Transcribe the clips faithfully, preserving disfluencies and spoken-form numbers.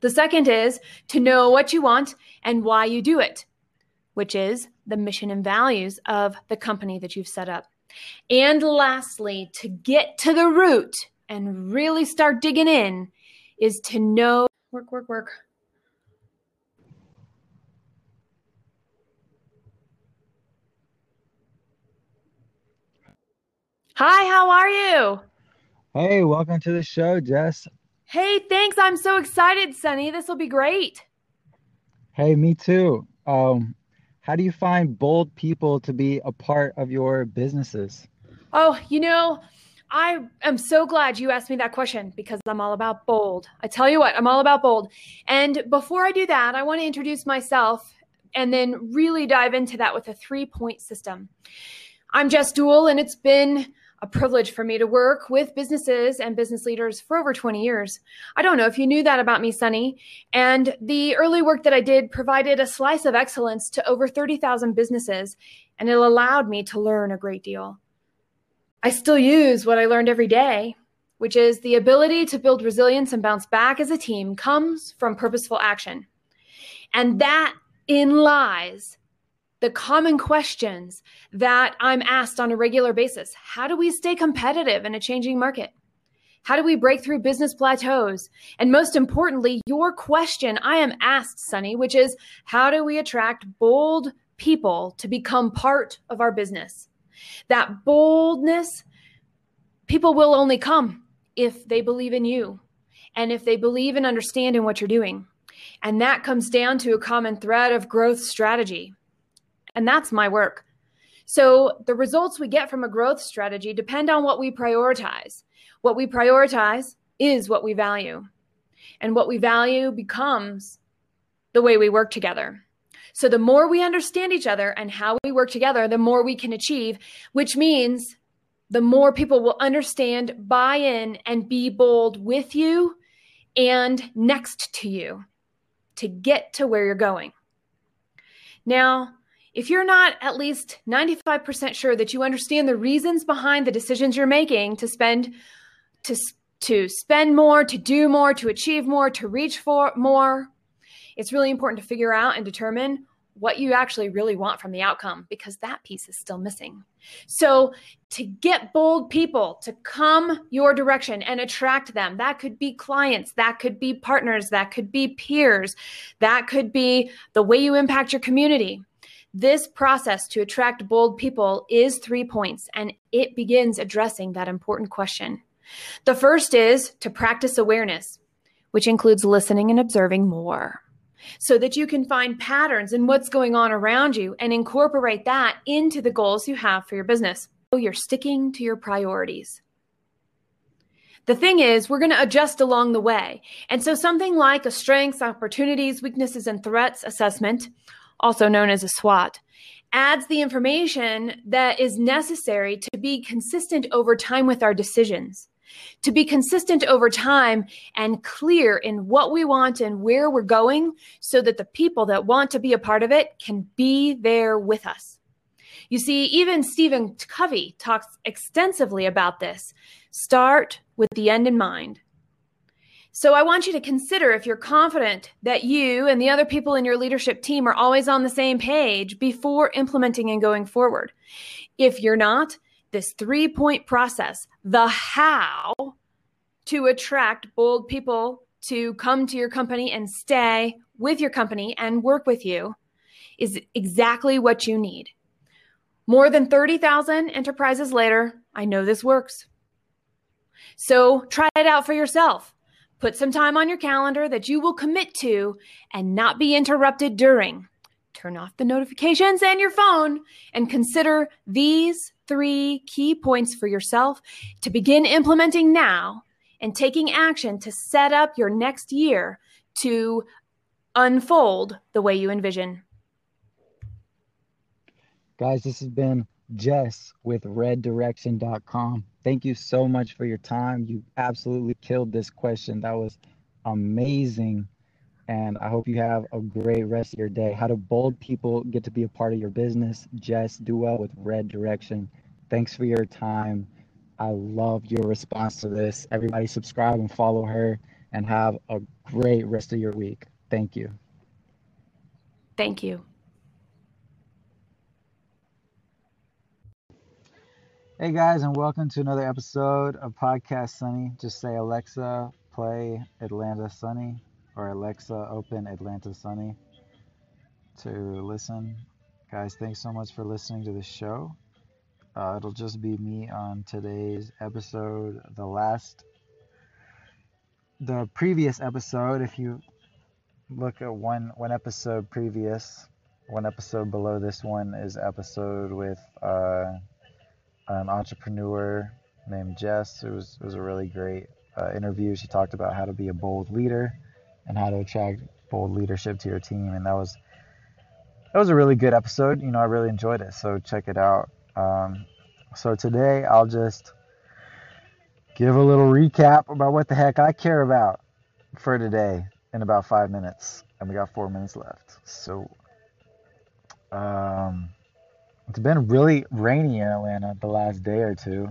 The second is to know what you want and why you do it, which is the mission and values of the company that you've set up. And lastly, to get to the root and really start digging in is to know, work, work, work. Hi, how are you? Hey, welcome to the show, Jess. Hey, thanks. I'm so excited, Sunny. This will be great. Hey, me too. Um, how do you find bold people to be a part of your businesses? Oh, you know, I am so glad you asked me that question because I'm all about bold. I tell you what, I'm all about bold. And before I do that, I want to introduce myself and then really dive into that with a three-point system. I'm Jess Duell, and it's been a privilege for me to work with businesses and business leaders for over twenty years. I don't know if you knew that about me, Sunny. And the early work that I did provided a slice of excellence to over thirty thousand businesses, and it allowed me to learn a great deal. I still use what I learned every day, which is the ability to build resilience and bounce back as a team comes from purposeful action. And that in lies the common questions that I'm asked on a regular basis. How do we stay competitive in a changing market? How do we break through business plateaus? And most importantly, your question I am asked, Sunny, which is, how do we attract bold people to become part of our business? That boldness, people will only come if they believe in you and if they believe and understand in what you're doing. And that comes down to a common thread of growth strategy. And that's my work. So the results we get from a growth strategy depend on what we prioritize. What we prioritize is what we value. And what we value becomes the way we work together. So the more we understand each other and how we work together, the more we can achieve, which means the more people will understand, buy in, and be bold with you and next to you to get to where you're going. Now, if you're not at least ninety-five percent sure that you understand the reasons behind the decisions you're making to spend, to, to spend more, to do more, to achieve more, to reach for more, it's really important to figure out and determine what you actually really want from the outcome, because that piece is still missing. So to get bold people to come your direction and attract them, that could be clients, that could be partners, that could be peers, that could be the way you impact your community. This process to attract bold people is three points, and it begins addressing that important question. The first is to practice awareness, which includes listening and observing more, so that you can find patterns in what's going on around you and incorporate that into the goals you have for your business. So you're sticking to your priorities. The thing is, we're going to adjust along the way. And so something like a strengths, opportunities, weaknesses, and threats assessment, also known as a SWOT, adds the information that is necessary to be consistent over time with our decisions, to be consistent over time and clear in what we want and where we're going so that the people that want to be a part of it can be there with us. You see, even Stephen Covey talks extensively about this. Start with the end in mind. So I want you to consider if you're confident that you and the other people in your leadership team are always on the same page before implementing and going forward. If you're not, this three-point process, the how to attract bold people to come to your company and stay with your company and work with you, is exactly what you need. More than thirty thousand enterprises later, I know this works. So try it out for yourself. Put some time on your calendar that you will commit to and not be interrupted during. Turn off the notifications and your phone and consider these three key points for yourself to begin implementing now and taking action to set up your next year to unfold the way you envision. Guys, this has been Jess with red direction dot com. Thank you so much for your time. You absolutely killed this question. That was amazing. And I hope you have a great rest of your day. How do bold people get to be a part of your business? Jess Duell with Red Direction. Thanks for your time. I love your response to this. Everybody subscribe and follow her. and have a great rest of your week. Thank you. Thank you. Hey guys, and welcome to another episode of Podcast Sunny. Just say, Alexa, play Atlanta Sunny, or Alexa, open Atlanta Sunny to listen. Guys, thanks so much for listening to the show. Uh, it'll just be me on today's episode. The last, the previous episode, if you look at one, one episode previous, one episode below this one is episode with uh, an entrepreneur named Jess. It was, it was a really great uh, interview. She talked about how to be a bold leader and how to attract bold leadership to your team. And that was, that was a really good episode. You know, I really enjoyed it. So check it out. Um, so today I'll just give a little recap about what the heck I care about for today in about five minutes. And we got four minutes left. So, um, it's been really rainy in Atlanta the last day or two.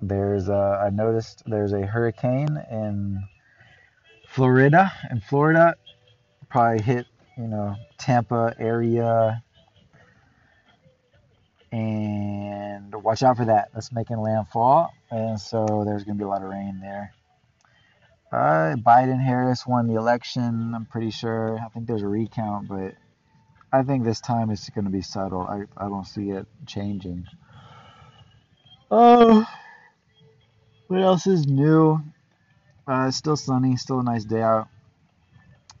There's a, I noticed there's a hurricane in Florida, in Florida, probably hit, you know, Tampa area, and watch out for that. That's making landfall, and so there's going to be a lot of rain there. Uh, Biden-Harris won the election, I'm pretty sure. I think there's a recount, but I think this time it's going to be subtle. I, I don't see it changing. Oh, what else is new? Uh, it's still sunny, still a nice day out.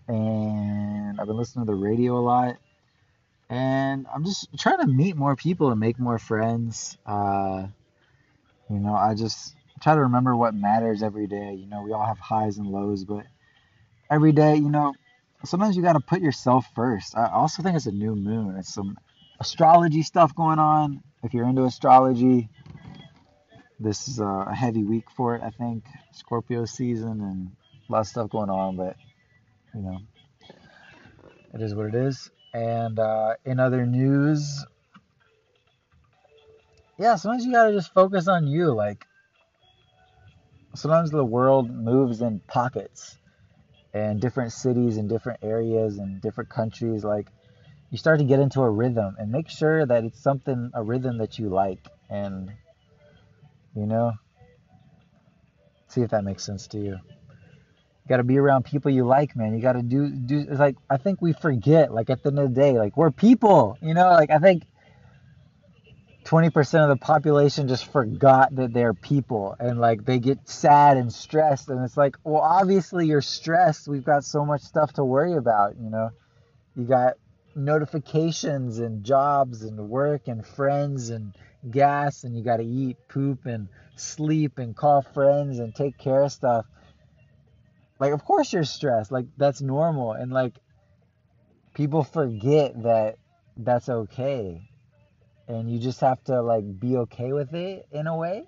And I've been listening to the radio a lot. And I'm just trying to meet more people and make more friends. Uh, you know, I just try to remember what matters every day. You know, we all have highs and lows, but every day, you know, sometimes you got to put yourself first. I also think it's a new moon. It's some astrology stuff going on. If you're into astrology, this is a heavy week for it, I think. Scorpio season and a lot of stuff going on, but, you know, it is what it is. And uh, in other news, yeah, sometimes you gotta just focus on you. Like, sometimes the world moves in pockets, and different cities and different areas and different countries. Like, you start to get into a rhythm, and make sure that it's something, a rhythm that you like. And, you know, see if that makes sense to you. You got to be around people you like, man. You got to do, do, it's like, I think we forget, like, at the end of the day, like, we're people, you know, like, I think twenty percent of the population just forgot that they're people, and, like, they get sad and stressed, and it's like, well, obviously you're stressed. We've got so much stuff to worry about, you know. You got notifications and jobs and work and friends and gas, and you got to eat, poop, and sleep, and call friends, and take care of stuff. Like, of course you're stressed. Like, that's normal. And, like, people forget that that's okay. And you just have to, like, be okay with it in a way.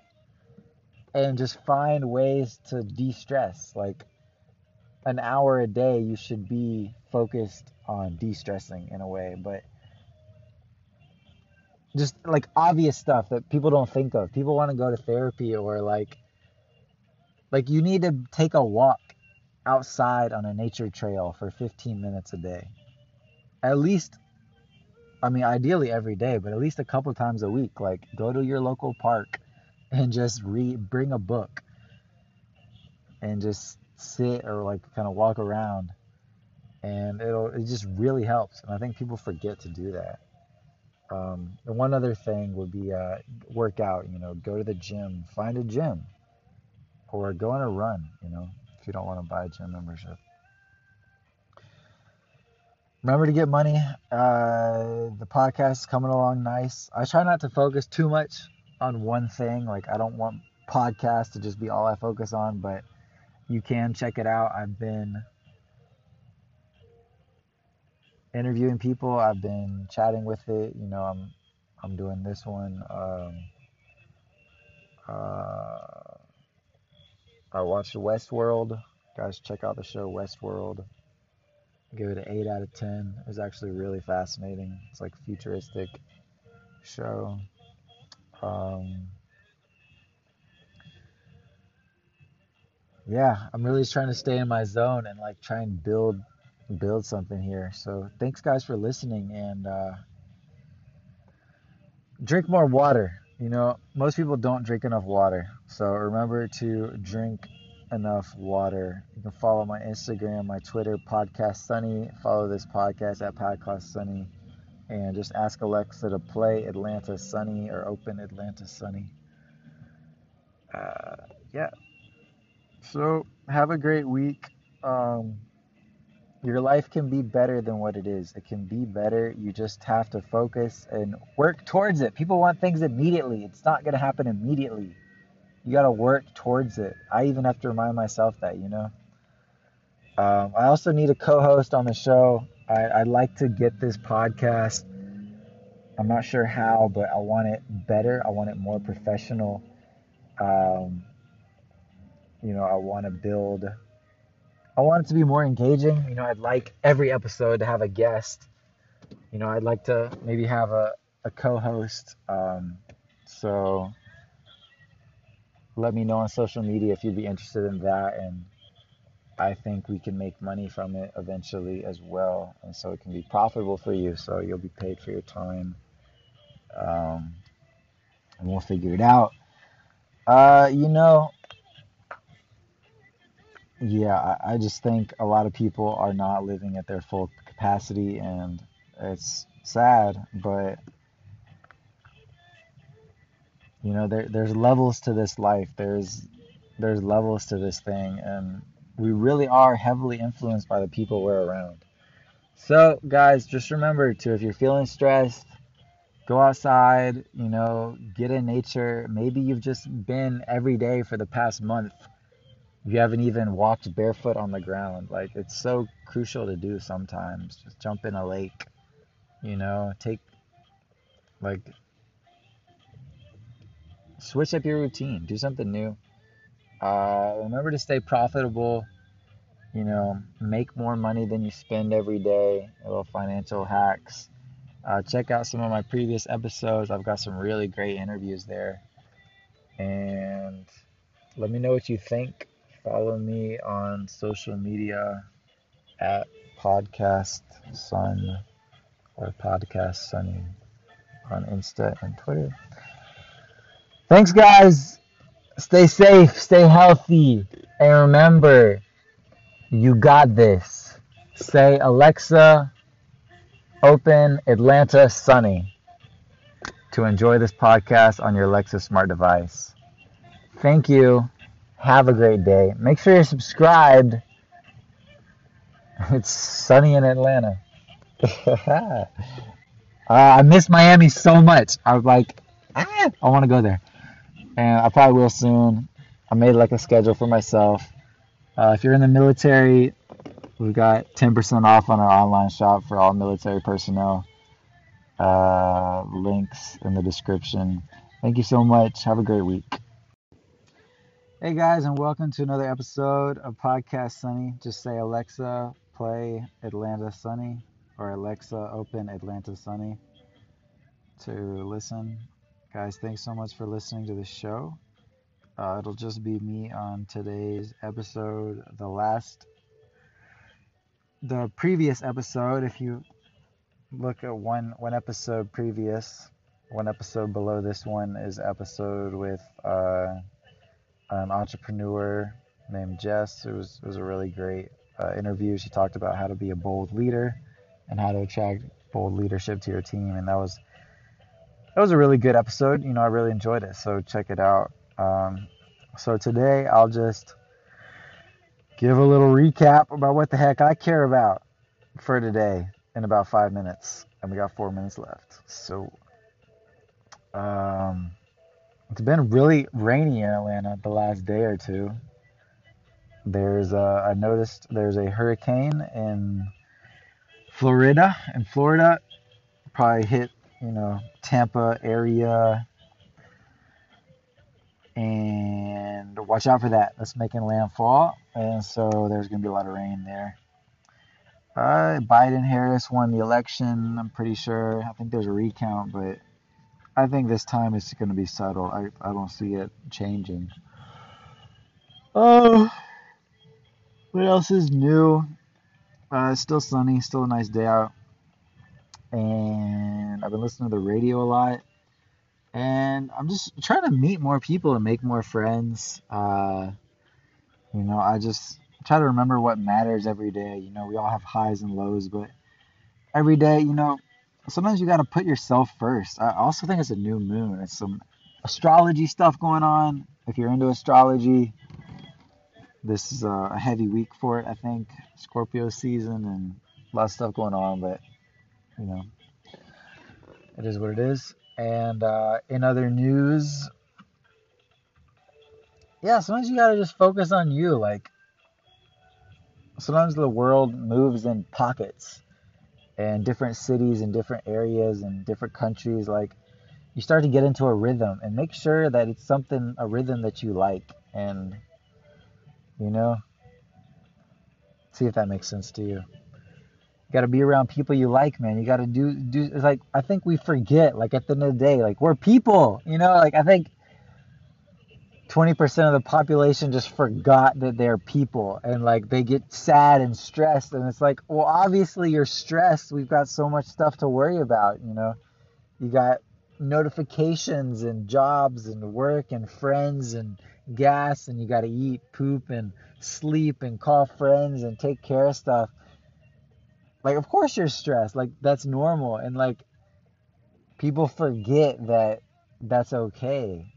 And just find ways to de-stress. Like, an hour a day you should be focused on de-stressing in a way. But just, like, obvious stuff that people don't think of. People want to go to therapy, or, like, like, you need to take a walk outside on a nature trail for fifteen minutes a day, at least. I mean, ideally every day, but at least a couple times a week. Like, go to your local park and just read, bring a book, and just sit or, like, kind of walk around, and it'll it just really helps. And I think people forget to do that. Um, and one other thing would be uh, work out. You know, go to the gym, find a gym, or go on a run. You know. If you don't want to buy a gym membership, remember to get money. Uh, the podcast is coming along nice. I try not to focus too much on one thing. Like, I don't want podcasts to just be all I focus on, but you can check it out. I've been interviewing people. I've been chatting with it. You know, I'm, I'm doing this one. Um, uh, I watched Westworld. Guys, check out the show Westworld. Give it an eight out of ten. It was actually really fascinating. It's like a futuristic show. Um, yeah, I'm really trying to stay in my zone and like try and build build something here. So thanks guys for listening, and uh, drink more water. You know, most people don't drink enough water. So remember to drink enough water. You can follow my Instagram, my Twitter, Podcast Sunny. Follow this podcast at Podcast Sunny. And just ask Alexa to play Atlanta Sunny or open Atlanta Sunny. Uh, yeah. So have a great week. Um, your life can be better than what it is. It can be better. You just have to focus and work towards it. People want things immediately. It's not going to happen immediately. You got to work towards it. I even have to remind myself that, you know. Um, I also need a co-host on the show. I, I'd like to get this podcast. I'm not sure how, but I want it better. I want it more professional. Um, you know, I want to build, I want it to be more engaging. You know, I'd like every episode to have a guest. You know, I'd like to maybe have a, a co-host. Um, so let me know on social media if you'd be interested in that, and I think we can make money from it eventually as well. And so it can be profitable for you. So you'll be paid for your time. Um, and we'll figure it out. Uh, you know, yeah, I, I just think a lot of people are not living at their full capacity, and it's sad, but you know, there, there's levels to this life. There's, there's levels to this thing. And we really are heavily influenced by the people we're around. So, guys, just remember to, if you're feeling stressed, go outside, you know, get in nature. Maybe you've just been every day for the past month. You haven't even walked barefoot on the ground. Like, it's so crucial to do sometimes. Just jump in a lake, you know, take, like, switch up your routine. Do something new. Uh, remember to stay profitable, you know, make more money than you spend every day, little financial hacks. Uh, check out some of my previous episodes. I've got some really great interviews there. And let me know what you think. Follow me on social media at Podcast Sun or Podcast Sunny on Insta and Twitter. Thanks, guys. Stay safe, stay healthy, and remember, you got this. Say, Alexa, open Atlanta Sunny, to enjoy this podcast on your Alexa smart device. Thank you. Have a great day. Make sure you're subscribed. It's sunny in Atlanta. uh, I miss Miami so much. I was like, ah, I want to go there. And I probably will soon. I made like a schedule for myself. Uh, if you're in the military, we've got ten percent off on our online shop for all military personnel. Uh, links in the description. Thank you so much. Have a great week. Hey guys, and welcome to another episode of Podcast Sunny. Just say, Alexa, play Atlanta Sunny, or Alexa, open Atlanta Sunny to listen. Guys, thanks so much for listening to the show. Uh, it'll just be me on today's episode. The last, the previous episode, if you look at one, one episode previous, one episode below this one is episode with uh, an entrepreneur named Jess. It was, it was a really great uh, interview. She talked about how to be a bold leader and how to attract bold leadership to your team. And that was It was a really good episode. You know, I really enjoyed it, so check it out. Um, so today I'll just give a little recap about what the heck I care about for today in about five minutes. And we got four minutes left. So um, it's been really rainy in Atlanta the last day or two. There's a, I noticed there's a hurricane in Florida. In Florida, probably hit, you know, Tampa area, and watch out for that. That's making landfall, and so there's going to be a lot of rain there. Uh, Biden-Harris won the election, I'm pretty sure. I think there's a recount, but I think this time it's going to be subtle. I, I don't see it changing. Oh, What else is new? Uh, it's still sunny, still a nice day out. And I've been listening to the radio a lot. And I'm just trying to meet more people and make more friends. Uh, you know, I just try to remember what matters every day. You know, we all have highs and lows, but every day, you know, sometimes you got to put yourself first. I also think it's a new moon. It's some astrology stuff going on. If you're into astrology, this is a heavy week for it, I think. Scorpio season and a lot of stuff going on, but, you know, it is what it is. And uh, in other news, yeah, sometimes you got to just focus on you. Like, sometimes the world moves in pockets and different cities and different areas and different countries. Like, you start to get into a rhythm and make sure that it's something, a rhythm that you like. And, you know, see if that makes sense to you. You got to be around people you like, man. You got to do, do, it's like, I think we forget, like, at the end of the day, like, we're people, you know, like, I think twenty percent of the population just forgot that they're people, and, like, they get sad and stressed, and it's like, well, obviously you're stressed. We've got so much stuff to worry about, you know. You got notifications and jobs and work and friends and gas, and you got to eat, poop, and sleep, and call friends and take care of stuff. Like, of course you're stressed. Like, that's normal. And, like, people forget that that's okay.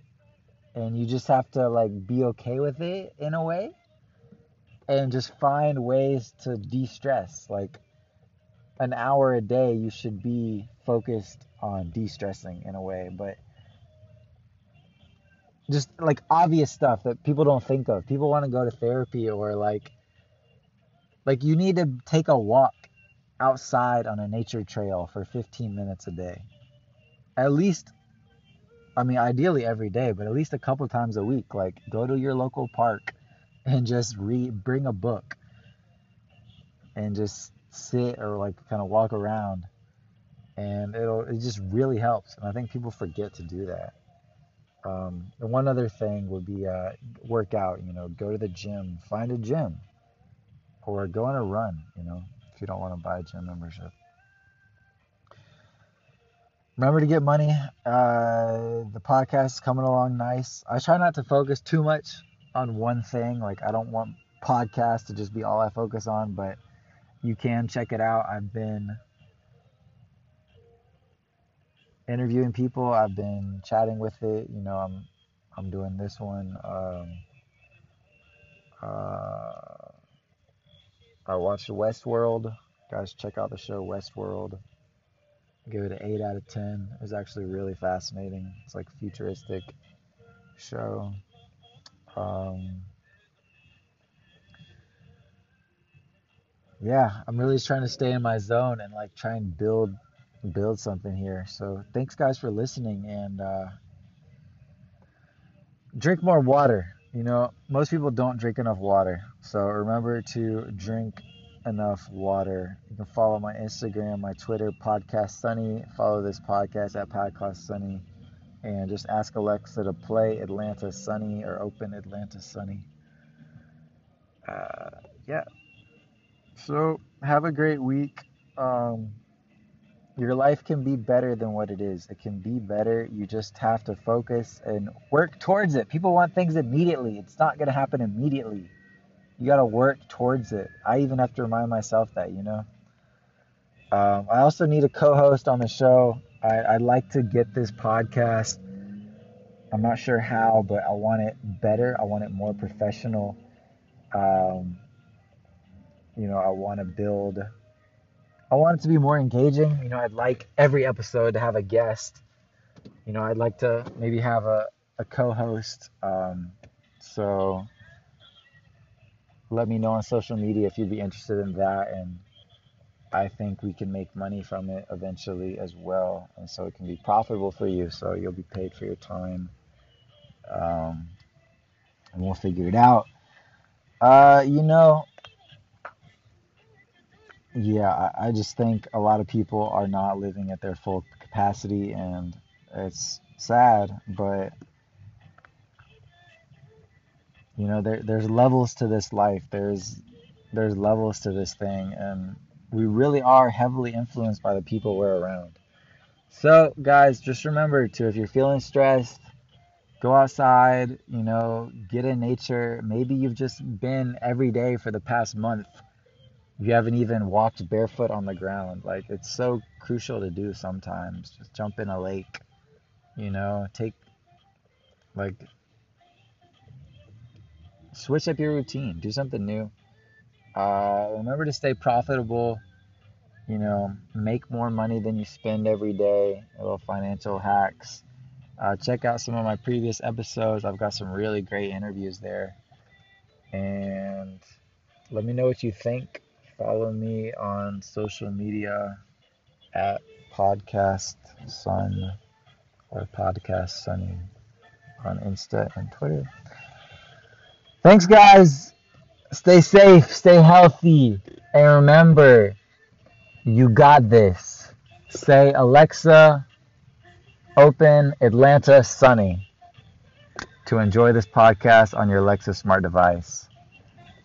And you just have to, like, be okay with it in a way. And just find ways to de-stress. Like, an hour a day you should be focused on de-stressing in a way. But just, like, obvious stuff that people don't think of. People want to go to therapy, or, like, like, you need to take a walk outside on a nature trail for fifteen minutes a day, at least. I mean, ideally every day, but at least a couple times a week. Like, go to your local park and just read, bring a book, and just sit or, like, kind of walk around, and it'll it just really helps. And I think people forget to do that. Um, and one other thing would be uh, work out. You know, go to the gym, find a gym, or go on a run. You know. You don't want to buy a gym membership. Remember to get money. Uh, the podcast is coming along nice. I try not to focus too much on one thing. Like, I don't want podcasts to just be all I focus on, but you can check it out. I've been interviewing people. I've been chatting with it. You know, I'm I'm doing this one. Um, uh, I watched Westworld. Guys, check out the show Westworld. Give it an eight out of ten. It was actually really fascinating. It's like a futuristic show. Um, yeah, I'm really trying to stay in my zone and, like, try and build build something here. So thanks, guys, for listening. And uh, drink more water. You know, most people don't drink enough water. So remember to drink enough water. You can follow my Instagram, my Twitter, Podcast Sunny. Follow this podcast at Podcast Sunny. And just ask Alexa to play Atlanta Sunny or open Atlanta Sunny. Uh, yeah. So have a great week. Um, your life can be better than what it is. It can be better. You just have to focus and work towards it. People want things immediately. It's not going to happen immediately. You got to work towards it. I even have to remind myself that, you know. Um, I also need a co-host on the show. I, I'd like to get this podcast. I'm not sure how, but I want it better. I want it more professional. Um, you know, I want to build... I want it to be more engaging. You know, I'd like every episode to have a guest. You know, I'd like to maybe have a, a co-host. Um, so let me know on social media if you'd be interested in that. And I think we can make money from it eventually as well. And so it can be profitable for you. So you'll be paid for your time. Um, and we'll figure it out. Uh, you know... Yeah, I just think a lot of people are not living at their full capacity, and it's sad, but, you know, there, there's levels to this life. There's there's levels to this thing, and we really are heavily influenced by the people we're around. So, guys, just remember to, if you're feeling stressed, go outside, you know, get in nature. Maybe you've just been every day for the past month. You haven't even walked barefoot on the ground. Like, it's so crucial to do sometimes. Just jump in a lake, you know, take, like, switch up your routine. Do something new. Uh, remember to stay profitable. You know, make more money than you spend every day. Little financial hacks. Uh, check out some of my previous episodes. I've got some really great interviews there. And let me know what you think. Follow me on social media at Podcast Sun or Podcast Sunny on Insta and Twitter. Thanks, guys. Stay safe. Stay healthy. And remember, you got this. Say, Alexa, open Atlanta Sunny to enjoy this podcast on your Alexa smart device.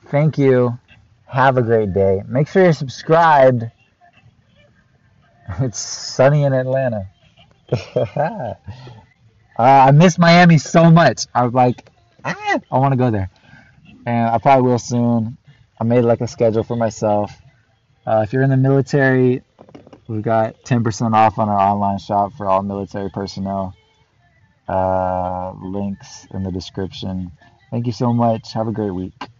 Thank you. Have a great day. Make sure you're subscribed. It's sunny in Atlanta. uh, I miss Miami so much. I was like, ah, I want to go there. And I probably will soon. I made like a schedule for myself. Uh, if you're in the military, we've got ten percent off on our online shop for all military personnel. Uh, links in the description. Thank you so much. Have a great week.